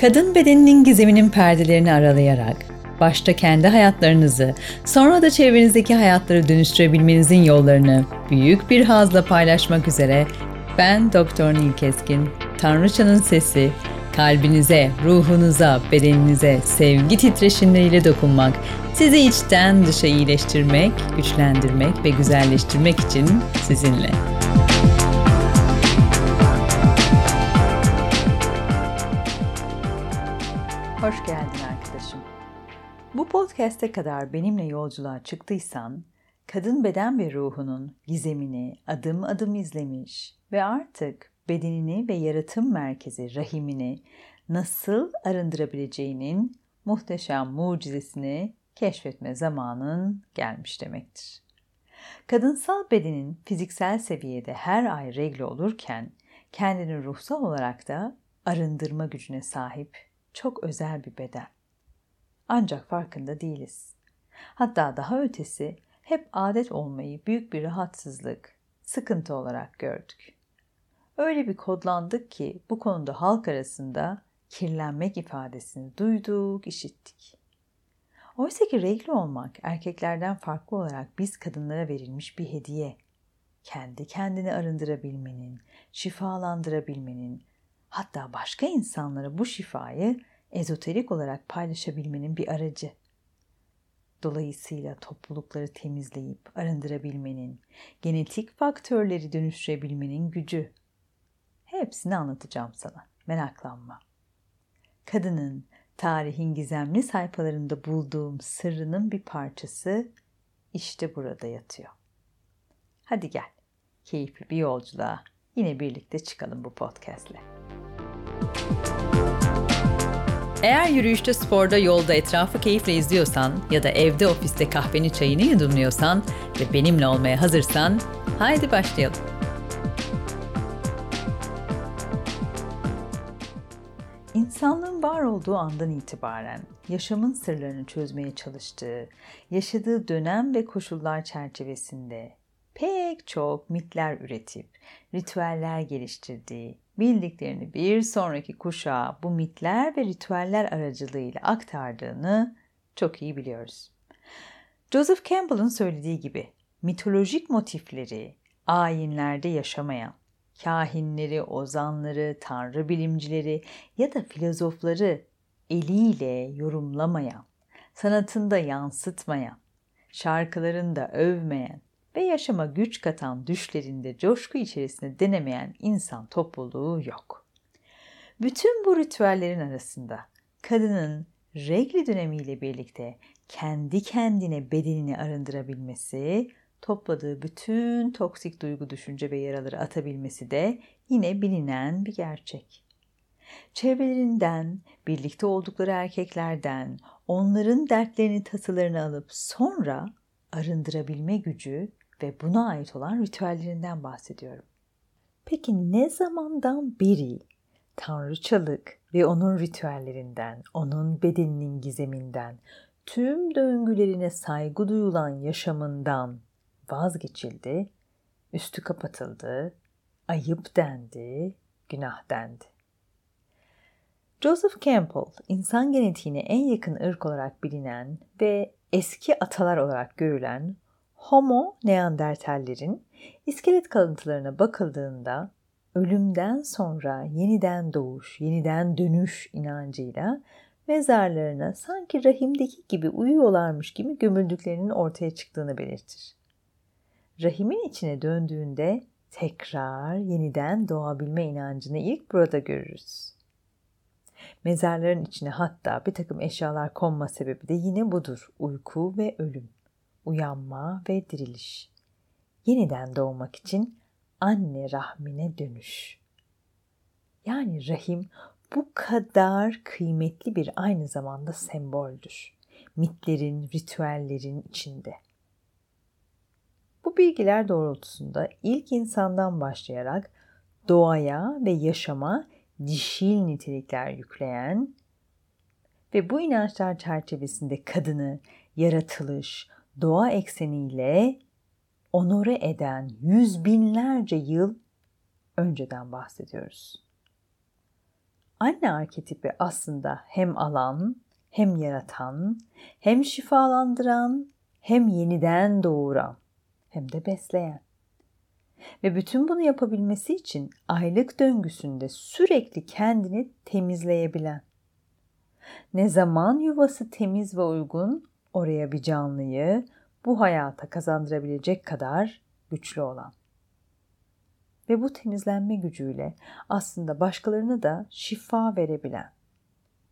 kadın bedeninin gizeminin perdelerini aralayarak, başta kendi hayatlarınızı, sonra da çevrenizdeki hayatları dönüştürebilmenizin yollarını büyük bir hazla paylaşmak üzere ben Dr. Nil Keskin, Tanrıçanın Sesi, kalbinize, ruhunuza, bedeninize sevgi titreşimleriyle dokunmak, sizi içten dışa iyileştirmek, güçlendirmek ve güzelleştirmek için sizinle. Hoş geldin arkadaşım. Bu podcast'e kadar benimle yolculuğa çıktıysan, kadın beden ve ruhunun gizemini adım adım izlemiş ve artık bedenini ve yaratım merkezi rahimini nasıl arındırabileceğinin muhteşem mucizesini keşfetme zamanın gelmiş demektir. Kadınsal bedenin fiziksel seviyede her ay regle olurken, kendini ruhsal olarak da arındırma gücüne sahip çok özel bir beden. Ancak farkında değiliz. Hatta daha ötesi, hep adet olmayı büyük bir rahatsızlık, sıkıntı olarak gördük. Öyle bir kodlandık ki bu konuda halk arasında kirlenmek ifadesini duyduk, işittik. Oysa ki regle olmak erkeklerden farklı olarak biz kadınlara verilmiş bir hediye. Kendi kendini arındırabilmenin, şifalandırabilmenin, hatta başka insanlara bu şifayı ezoterik olarak paylaşabilmenin bir aracı. Dolayısıyla toplulukları temizleyip arındırabilmenin, genetik faktörleri dönüştürebilmenin gücü. Hepsini anlatacağım sana. Meraklanma. Kadının, tarihin gizemli sayfalarında bulduğum sırrının bir parçası işte burada yatıyor. Hadi gel, keyifli bir yolculuğa yine birlikte çıkalım bu podcastle. Eğer yürüyüşte, sporda, yolda etrafı keyifle izliyorsan ya da evde, ofiste kahveni, çayını yudumluyorsan ve benimle olmaya hazırsan haydi başlayalım. İnsanlığın var olduğu andan itibaren yaşamın sırlarını çözmeye çalıştığı, yaşadığı dönem ve koşullar çerçevesinde pek çok mitler üretip, ritüeller geliştirdiği, bildiklerini bir sonraki kuşağa bu mitler ve ritüeller aracılığıyla aktardığını çok iyi biliyoruz. Joseph Campbell'ın söylediği gibi mitolojik motifleri ayinlerde yaşamayan, kâhinleri, ozanları, tanrı bilimcileri ya da filozofları eliyle yorumlamayan, sanatında yansıtmayan, şarkılarında övmeyen ve yaşama güç katan düşlerinde coşku içerisinde denemeyen insan topluluğu yok. Bütün bu ritüellerin arasında kadının regl dönemiyle birlikte kendi kendine bedenini arındırabilmesi, topladığı bütün toksik duygu, düşünce ve yaraları atabilmesi de yine bilinen bir gerçek. Çevrelerinden, birlikte oldukları erkeklerden, onların dertlerini, tasalarını alıp sonra arındırabilme gücü ve buna ait olan ritüellerinden bahsediyorum. Peki ne zamandan beri tanrıçalık ve onun ritüellerinden, onun bedeninin gizeminden, tüm döngülerine saygı duyulan yaşamından vazgeçildi, üstü kapatıldı, ayıp dendi, günah dendi? Joseph Campbell, insan genetiğine en yakın ırk olarak bilinen ve eski atalar olarak görülen Homo neandertallerin iskelet kalıntılarına bakıldığında ölümden sonra yeniden doğuş, yeniden dönüş inancıyla mezarlarına sanki rahimdeki gibi uyuyorlarmış gibi gömüldüklerinin ortaya çıktığını belirtir. Rahimin içine döndüğünde tekrar yeniden doğabilme inancını ilk burada görürüz. Mezarların içine hatta bir takım eşyalar konma sebebi de yine budur. Uyku ve ölüm, uyanma ve diriliş, yeniden doğmak için anne rahmine dönüş. Yani rahim bu kadar kıymetli bir aynı zamanda semboldür. Mitlerin, ritüellerin içinde. Bu bilgiler doğrultusunda ilk insandan başlayarak doğaya ve yaşama dişil nitelikler yükleyen ve bu inançlar çerçevesinde kadını yaratılış, doğa ekseniyle onore eden yüz binlerce yıl önceden bahsediyoruz. Anne arketipi aslında hem alan, hem yaratan, hem şifalandıran, hem yeniden doğuran, hem de besleyen. Ve bütün bunu yapabilmesi için aylık döngüsünde sürekli kendini temizleyebilen. Ne zaman yuvası temiz ve uygun, oraya bir canlıyı bu hayata kazandırabilecek kadar güçlü olan. Ve bu temizlenme gücüyle aslında başkalarına da şifa verebilen,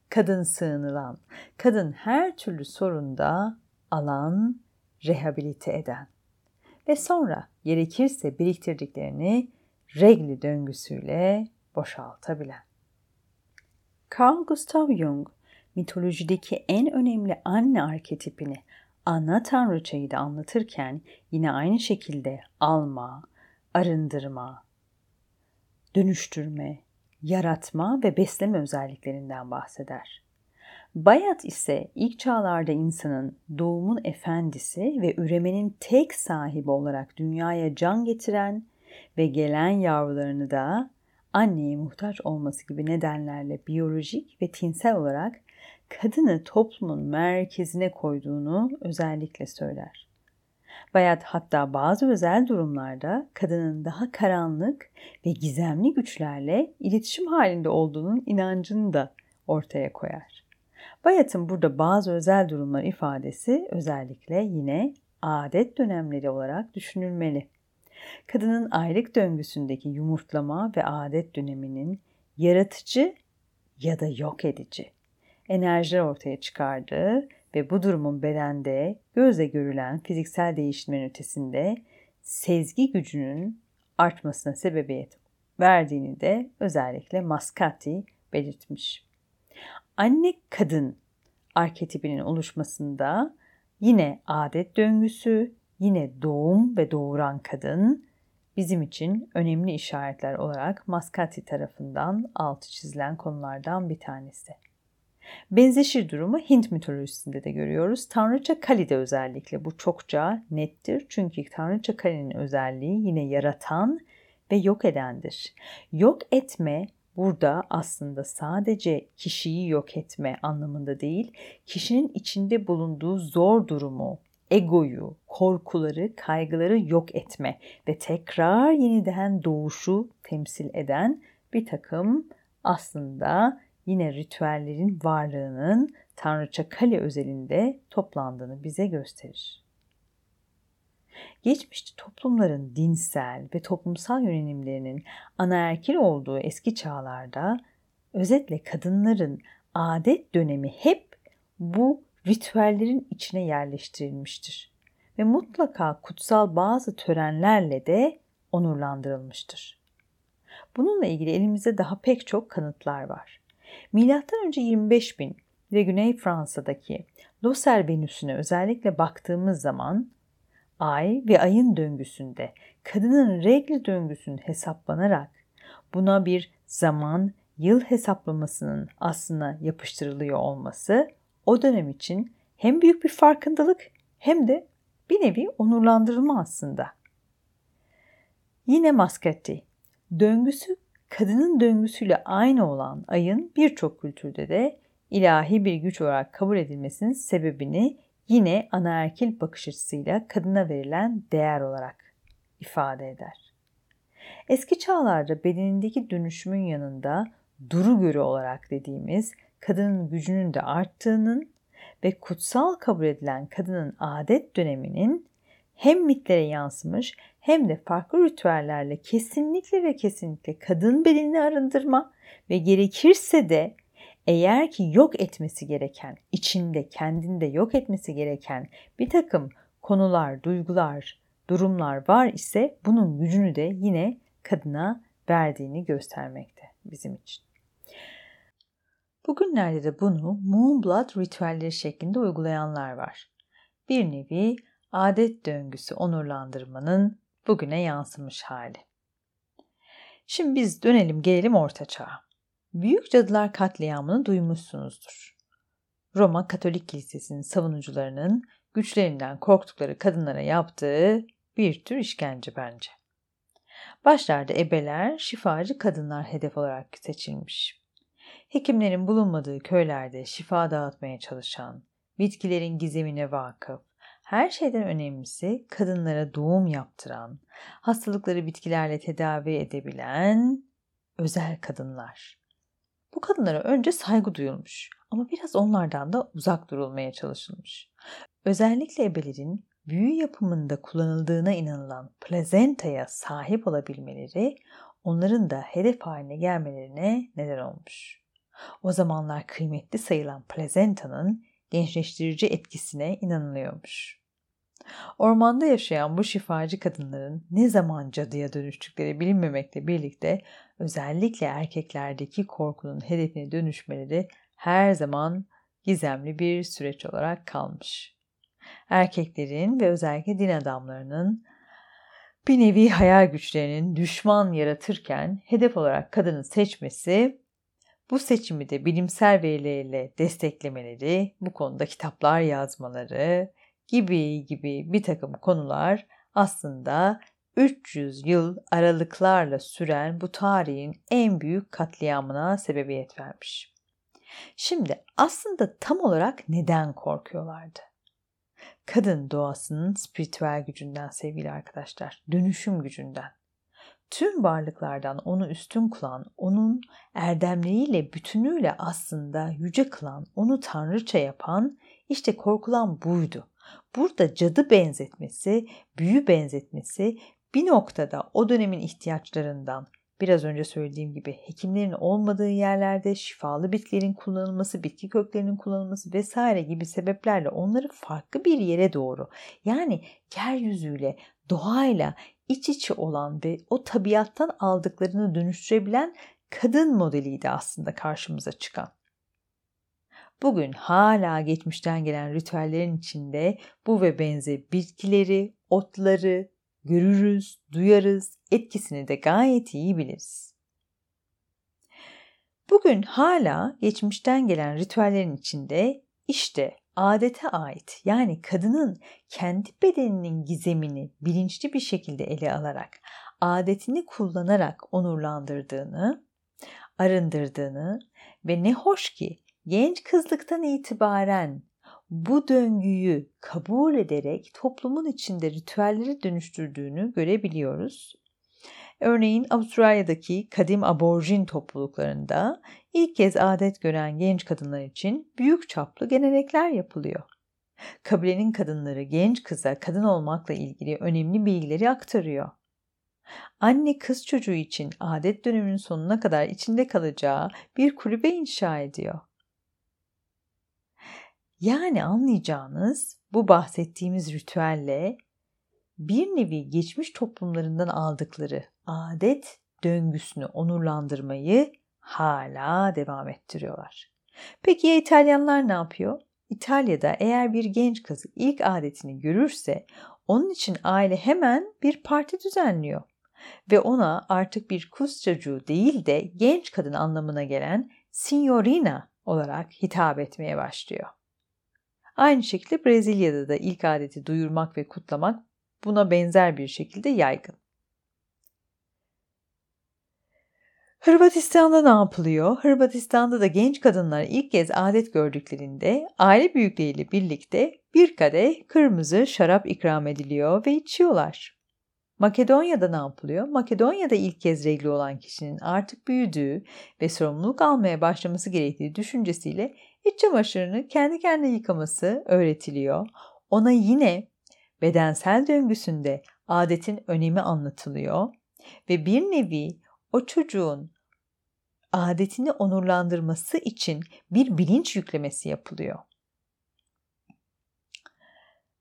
kadın sığınılan, kadın her türlü sorunda alan, rehabilite eden ve sonra gerekirse biriktirdiklerini regli döngüsüyle boşaltabilen. Carl Gustav Jung, mitolojideki en önemli anne arketipini ana tanrıçayı da anlatırken yine aynı şekilde alma, arındırma, dönüştürme, yaratma ve besleme özelliklerinden bahseder. Bayat ise ilk çağlarda insanın doğumun efendisi ve üremenin tek sahibi olarak dünyaya can getiren ve gelen yavrularını da anneye muhtaç olması gibi nedenlerle biyolojik ve tinsel olarak kadını toplumun merkezine koyduğunu özellikle söyler. Bayat hatta bazı özel durumlarda kadının daha karanlık ve gizemli güçlerle iletişim halinde olduğunun inancını da ortaya koyar. Bayat'ın burada bazı özel durumlar ifadesi özellikle yine adet dönemleri olarak düşünülmeli. Kadının aylık döngüsündeki yumurtlama ve adet döneminin yaratıcı ya da yok edici enerjiler ortaya çıkardığı ve bu durumun bedende gözle görülen fiziksel değişimlerin ötesinde sezgi gücünün artmasına sebebiyet verdiğini de özellikle Mascati belirtmiş. Anne kadın arketipinin oluşmasında yine adet döngüsü, yine doğum ve doğuran kadın bizim için önemli işaretler olarak Mascati tarafından altı çizilen konulardan bir tanesi. Benzeşir durumu Hint mitolojisinde de görüyoruz. Tanrıça Kali'de özellikle bu çokça nettir. Çünkü Tanrıça Kali'nin özelliği yine yaratan ve yok edendir. Yok etme burada aslında sadece kişiyi yok etme anlamında değil, kişinin içinde bulunduğu zor durumu, egoyu, korkuları, kaygıları yok etme ve tekrar yeniden doğuşu temsil eden bir takım aslında yine ritüellerin varlığının Tanrıça Kali özelinde toplandığını bize gösterir. Geçmişte toplumların dinsel ve toplumsal yönelimlerinin anaerkil olduğu eski çağlarda özetle kadınların adet dönemi hep bu ritüellerin içine yerleştirilmiştir ve mutlaka kutsal bazı törenlerle de onurlandırılmıştır. Bununla ilgili elimizde daha pek çok kanıtlar var. Milattan önce 25.000 ve Güney Fransa'daki Lossel Venüsü'ne özellikle baktığımız zaman ay ve ayın döngüsünde kadının regl döngüsünün hesaplanarak buna bir zaman yıl hesaplamasının aslına yapıştırılıyor olması o dönem için hem büyük bir farkındalık hem de bir nevi onurlandırılma aslında. Yine Mascati döngüsü kadının döngüsüyle aynı olan ayın birçok kültürde de ilahi bir güç olarak kabul edilmesinin sebebini yine anaerkil bakış açısıyla kadına verilen değer olarak ifade eder. Eski çağlarda bedenindeki dönüşümün yanında duru görü olarak dediğimiz kadının gücünün de arttığının ve kutsal kabul edilen kadının adet döneminin hem mitlere yansımış hem de farklı ritüellerle kesinlikle kadın bedenini arındırma ve gerekirse de eğer ki yok etmesi gereken, içinde kendinde yok etmesi gereken bir takım konular, duygular, durumlar var ise bunun gücünü de yine kadına verdiğini göstermekte bizim için. Bugünlerde de bunu Moonblood ritüelleri şeklinde uygulayanlar var. Bir nevi adet döngüsü onurlandırmanın bugüne yansımış hali. Şimdi biz dönelim gelelim Orta Çağ'a. Büyük Cadılar katliamını duymuşsunuzdur. Roma Katolik Kilisesi'nin savunucularının güçlerinden korktukları kadınlara yaptığı bir tür işkence bence. Başlarda ebeler, şifacı kadınlar hedef olarak seçilmiş. hekimlerin bulunmadığı köylerde şifa dağıtmaya çalışan, bitkilerin gizemine vakıf, her şeyden önemlisi kadınlara doğum yaptıran, hastalıkları bitkilerle tedavi edebilen özel kadınlar. Bu kadınlara önce saygı duyulmuş ama biraz onlardan da uzak durulmaya çalışılmış. Özellikle ebelerin büyü yapımında kullanıldığına inanılan plazentaya sahip olabilmeleri onların da hedef haline gelmelerine neden olmuş. O zamanlar kıymetli sayılan plazentanın gençleştirici etkisine inanılıyormuş. Ormanda yaşayan bu şifacı kadınların ne zaman cadıya dönüştükleri bilinmemekle birlikte özellikle erkeklerdeki korkunun hedefine dönüşmeleri her zaman gizemli bir süreç olarak kalmış. Erkeklerin ve özellikle din adamlarının bir nevi hayal güçlerinin düşman yaratırken hedef olarak kadını seçmesi, bu seçimi de bilimsel verilerle desteklemeleri, bu konuda kitaplar yazmaları gibi bir takım konular aslında 300 yıl aralıklarla süren bu tarihin en büyük katliamına sebebiyet vermiş. Şimdi aslında tam olarak neden korkuyorlardı? Kadın doğasının spiritüel gücünden sevgili arkadaşlar, dönüşüm gücünden. Tüm varlıklardan onu üstün kılan, onun erdemleriyle bütünüyle aslında yüce kılan, onu tanrıça yapan işte korkulan buydu. Burada cadı benzetmesi, büyü benzetmesi bir noktada o dönemin ihtiyaçlarından, biraz önce söylediğim gibi hekimlerin olmadığı yerlerde şifalı bitkilerin kullanılması, bitki köklerinin kullanılması vesaire gibi sebeplerle onları farklı bir yere doğru, yani yeryüzüyle, doğayla iç içe olan ve o tabiattan aldıklarını dönüştürebilen kadın modeliydi aslında karşımıza çıkan. Bugün hala geçmişten gelen ritüellerin içinde bu ve benzeri bitkileri, otları görürüz, duyarız, etkisini de gayet iyi biliriz. Bugün hala geçmişten gelen ritüellerin içinde işte adete ait, yani kadının kendi bedeninin gizemini bilinçli bir şekilde ele alarak, adetini kullanarak onurlandırdığını, arındırdığını ve ne hoş ki genç kızlıktan itibaren bu döngüyü kabul ederek toplumun içinde ritüelleri dönüştürdüğünü görebiliyoruz. Örneğin Avustralya'daki kadim aborjin topluluklarında ilk kez adet gören genç kadınlar için büyük çaplı gelenekler yapılıyor. Kabilenin kadınları genç kıza kadın olmakla ilgili önemli bilgileri aktarıyor. Anne kız çocuğu için adet döneminin sonuna kadar içinde kalacağı bir kulübe inşa ediyor. Yani anlayacağınız bu bahsettiğimiz ritüelle bir nevi geçmiş toplumlarından aldıkları adet döngüsünü onurlandırmayı hala devam ettiriyorlar. Peki ya İtalyanlar ne yapıyor? İtalya'da eğer bir genç kız ilk adetini görürse onun için aile hemen bir parti düzenliyor ve ona artık bir kız çocuğu değil de genç kadın anlamına gelen signorina olarak hitap etmeye başlıyor. Aynı şekilde Brezilya'da da ilk adeti duyurmak ve kutlamak buna benzer bir şekilde yaygın. Hırvatistan'da ne yapılıyor? Hırvatistan'da da genç kadınlar ilk kez adet gördüklerinde aile büyükleriyle birlikte bir kadeh kırmızı şarap ikram ediliyor ve içiyorlar. Makedonya'da ne yapılıyor? Makedonya'da ilk kez regli olan kişinin artık büyüdüğü ve sorumluluk almaya başlaması gerektiği düşüncesiyle iç çamaşırını kendi kendine yıkaması öğretiliyor. Ona yine bedensel döngüsünde adetin önemi anlatılıyor ve bir nevi o çocuğun adetini onurlandırması için bir bilinç yüklemesi yapılıyor.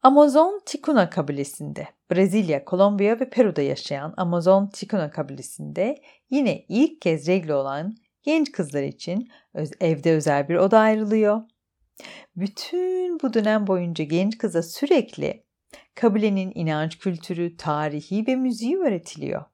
Amazon Ticuna kabilesinde, Brezilya, Kolombiya ve Peru'da yaşayan Amazon Ticuna kabilesinde yine ilk kez regli olan genç kızlar için evde özel bir oda ayrılıyor. Bütün bu dönem boyunca genç kıza sürekli kabilenin inanç, kültürü, tarihi ve müziği öğretiliyor.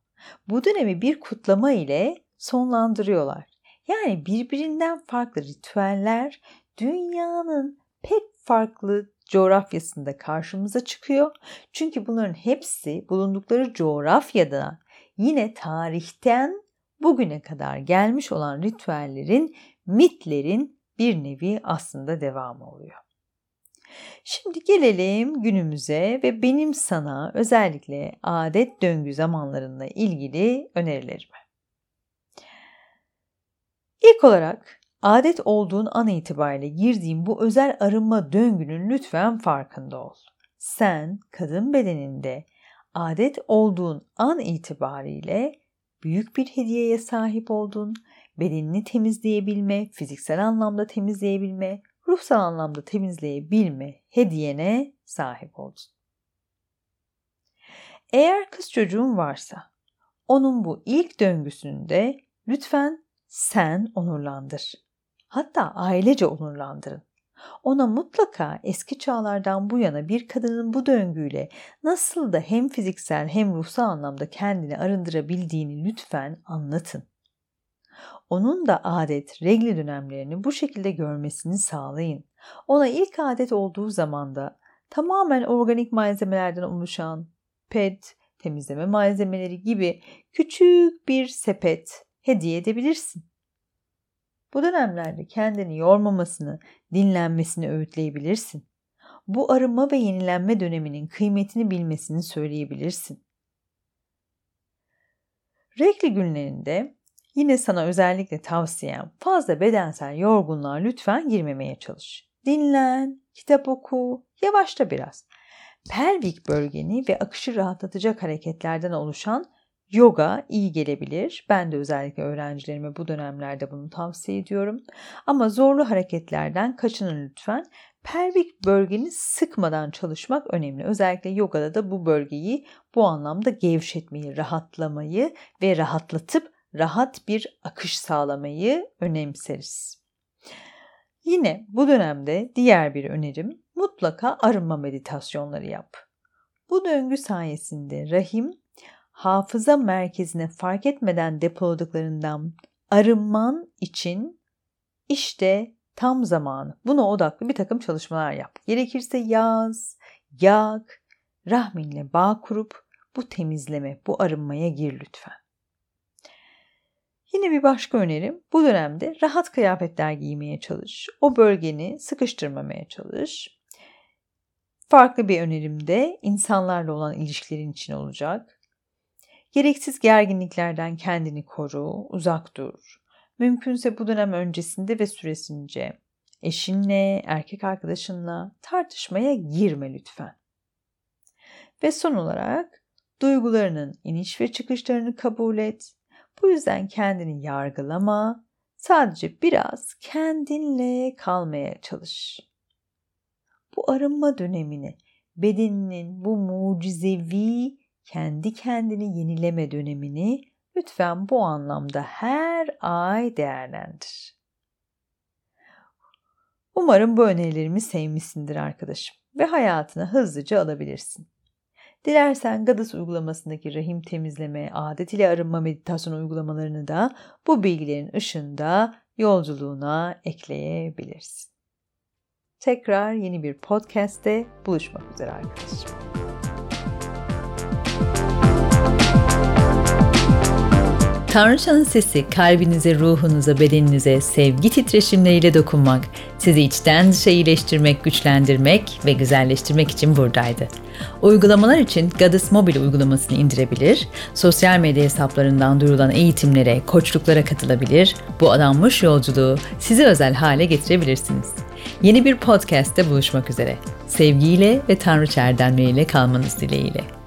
Bu dönemi bir kutlama ile sonlandırıyorlar. Yani birbirinden farklı ritüeller dünyanın pek farklı coğrafyasında karşımıza çıkıyor. Çünkü bunların hepsi bulundukları coğrafyada yine tarihten bugüne kadar gelmiş olan ritüellerin mitlerin bir nevi aslında devamı oluyor. Şimdi gelelim günümüze ve benim sana özellikle adet döngü zamanlarıyla ilgili önerilerime. İlk olarak adet olduğun an itibariyle girdiğin bu özel arınma döngünün lütfen farkında ol. Sen kadın bedeninde adet olduğun an itibariyle büyük bir hediyeye sahip oldun. Bedenini temizleyebilme, fiziksel anlamda temizleyebilme, ruhsal anlamda temizleyebilme hediyene sahip oldun. Eğer kız çocuğun varsa, onun bu ilk döngüsünde lütfen sen onurlandır. Hatta ailece onurlandırın. Ona mutlaka eski çağlardan bu yana bir kadının bu döngüyle nasıl da hem fiziksel hem ruhsal anlamda kendini arındırabildiğini lütfen anlatın. Onun da adet, regl dönemlerini bu şekilde görmesini sağlayın. Ona ilk adet olduğu zamanda tamamen organik malzemelerden oluşan pet, temizleme malzemeleri gibi küçük bir sepet hediye edebilirsin. Bu dönemlerde kendini yormamasını, dinlenmesini öğütleyebilirsin. Bu arınma ve yenilenme döneminin kıymetini bilmesini söyleyebilirsin. Regl günlerinde yine sana özellikle tavsiyem fazla bedensel yorgunluğa lütfen girmemeye çalış. Dinlen, kitap oku, yavaşla biraz. Pelvik bölgeni ve akışı rahatlatacak hareketlerden oluşan yoga iyi gelebilir. Ben de özellikle öğrencilerime bu dönemlerde bunu tavsiye ediyorum. Ama zorlu hareketlerden kaçının lütfen. Pelvik bölgeni sıkmadan çalışmak önemli. Özellikle yogada da bu bölgeyi bu anlamda gevşetmeyi, rahatlamayı ve rahatlatıp rahat bir akış sağlamayı önemseriz. Yine bu dönemde diğer bir önerim mutlaka arınma meditasyonları yap. Bu döngü sayesinde rahim hafıza merkezine fark etmeden depoladıklarından arınman için işte tam zamanı. Buna odaklı bir takım çalışmalar yap. Gerekirse yaz, yak, rahminle bağ kurup bu temizleme, bu arınmaya gir lütfen. Yine bir başka önerim, bu dönemde rahat kıyafetler giymeye çalış. O bölgeni sıkıştırmamaya çalış. Farklı bir önerim de insanlarla olan ilişkilerin için olacak. Gereksiz gerginliklerden kendini koru, uzak dur. Mümkünse bu dönem öncesinde ve süresince eşinle, erkek arkadaşınla tartışmaya girme lütfen. Ve son olarak duygularının iniş ve çıkışlarını kabul et. Bu yüzden kendini yargılama, sadece biraz kendinle kalmaya çalış. Bu arınma dönemini, bedeninin bu mucizevi kendi kendini yenileme dönemini lütfen bu anlamda her ay değerlendir. Umarım bu önerilerimi sevmişsindir arkadaşım ve hayatına hızlıca alabilirsin. Dilersen Goddess uygulamasındaki rahim temizleme, adet ile arınma meditasyon uygulamalarını da bu bilgilerin ışığında yolculuğuna ekleyebilirsin. Tekrar yeni bir podcast'te buluşmak üzere arkadaşlar. Tanrıçanın sesi kalbinize, ruhunuza, bedeninize sevgi titreşimleriyle dokunmak, sizi içten dışa iyileştirmek, güçlendirmek ve güzelleştirmek için buradaydı. Uygulamalar için Goddess Mobile uygulamasını indirebilir, sosyal medya hesaplarından duyurulan eğitimlere, koçluklara katılabilir, bu adanmış yolculuğu size özel hale getirebilirsiniz. Yeni bir podcast'te buluşmak üzere. Sevgiyle ve Tanrıça erdemleriyle kalmanız dileğiyle.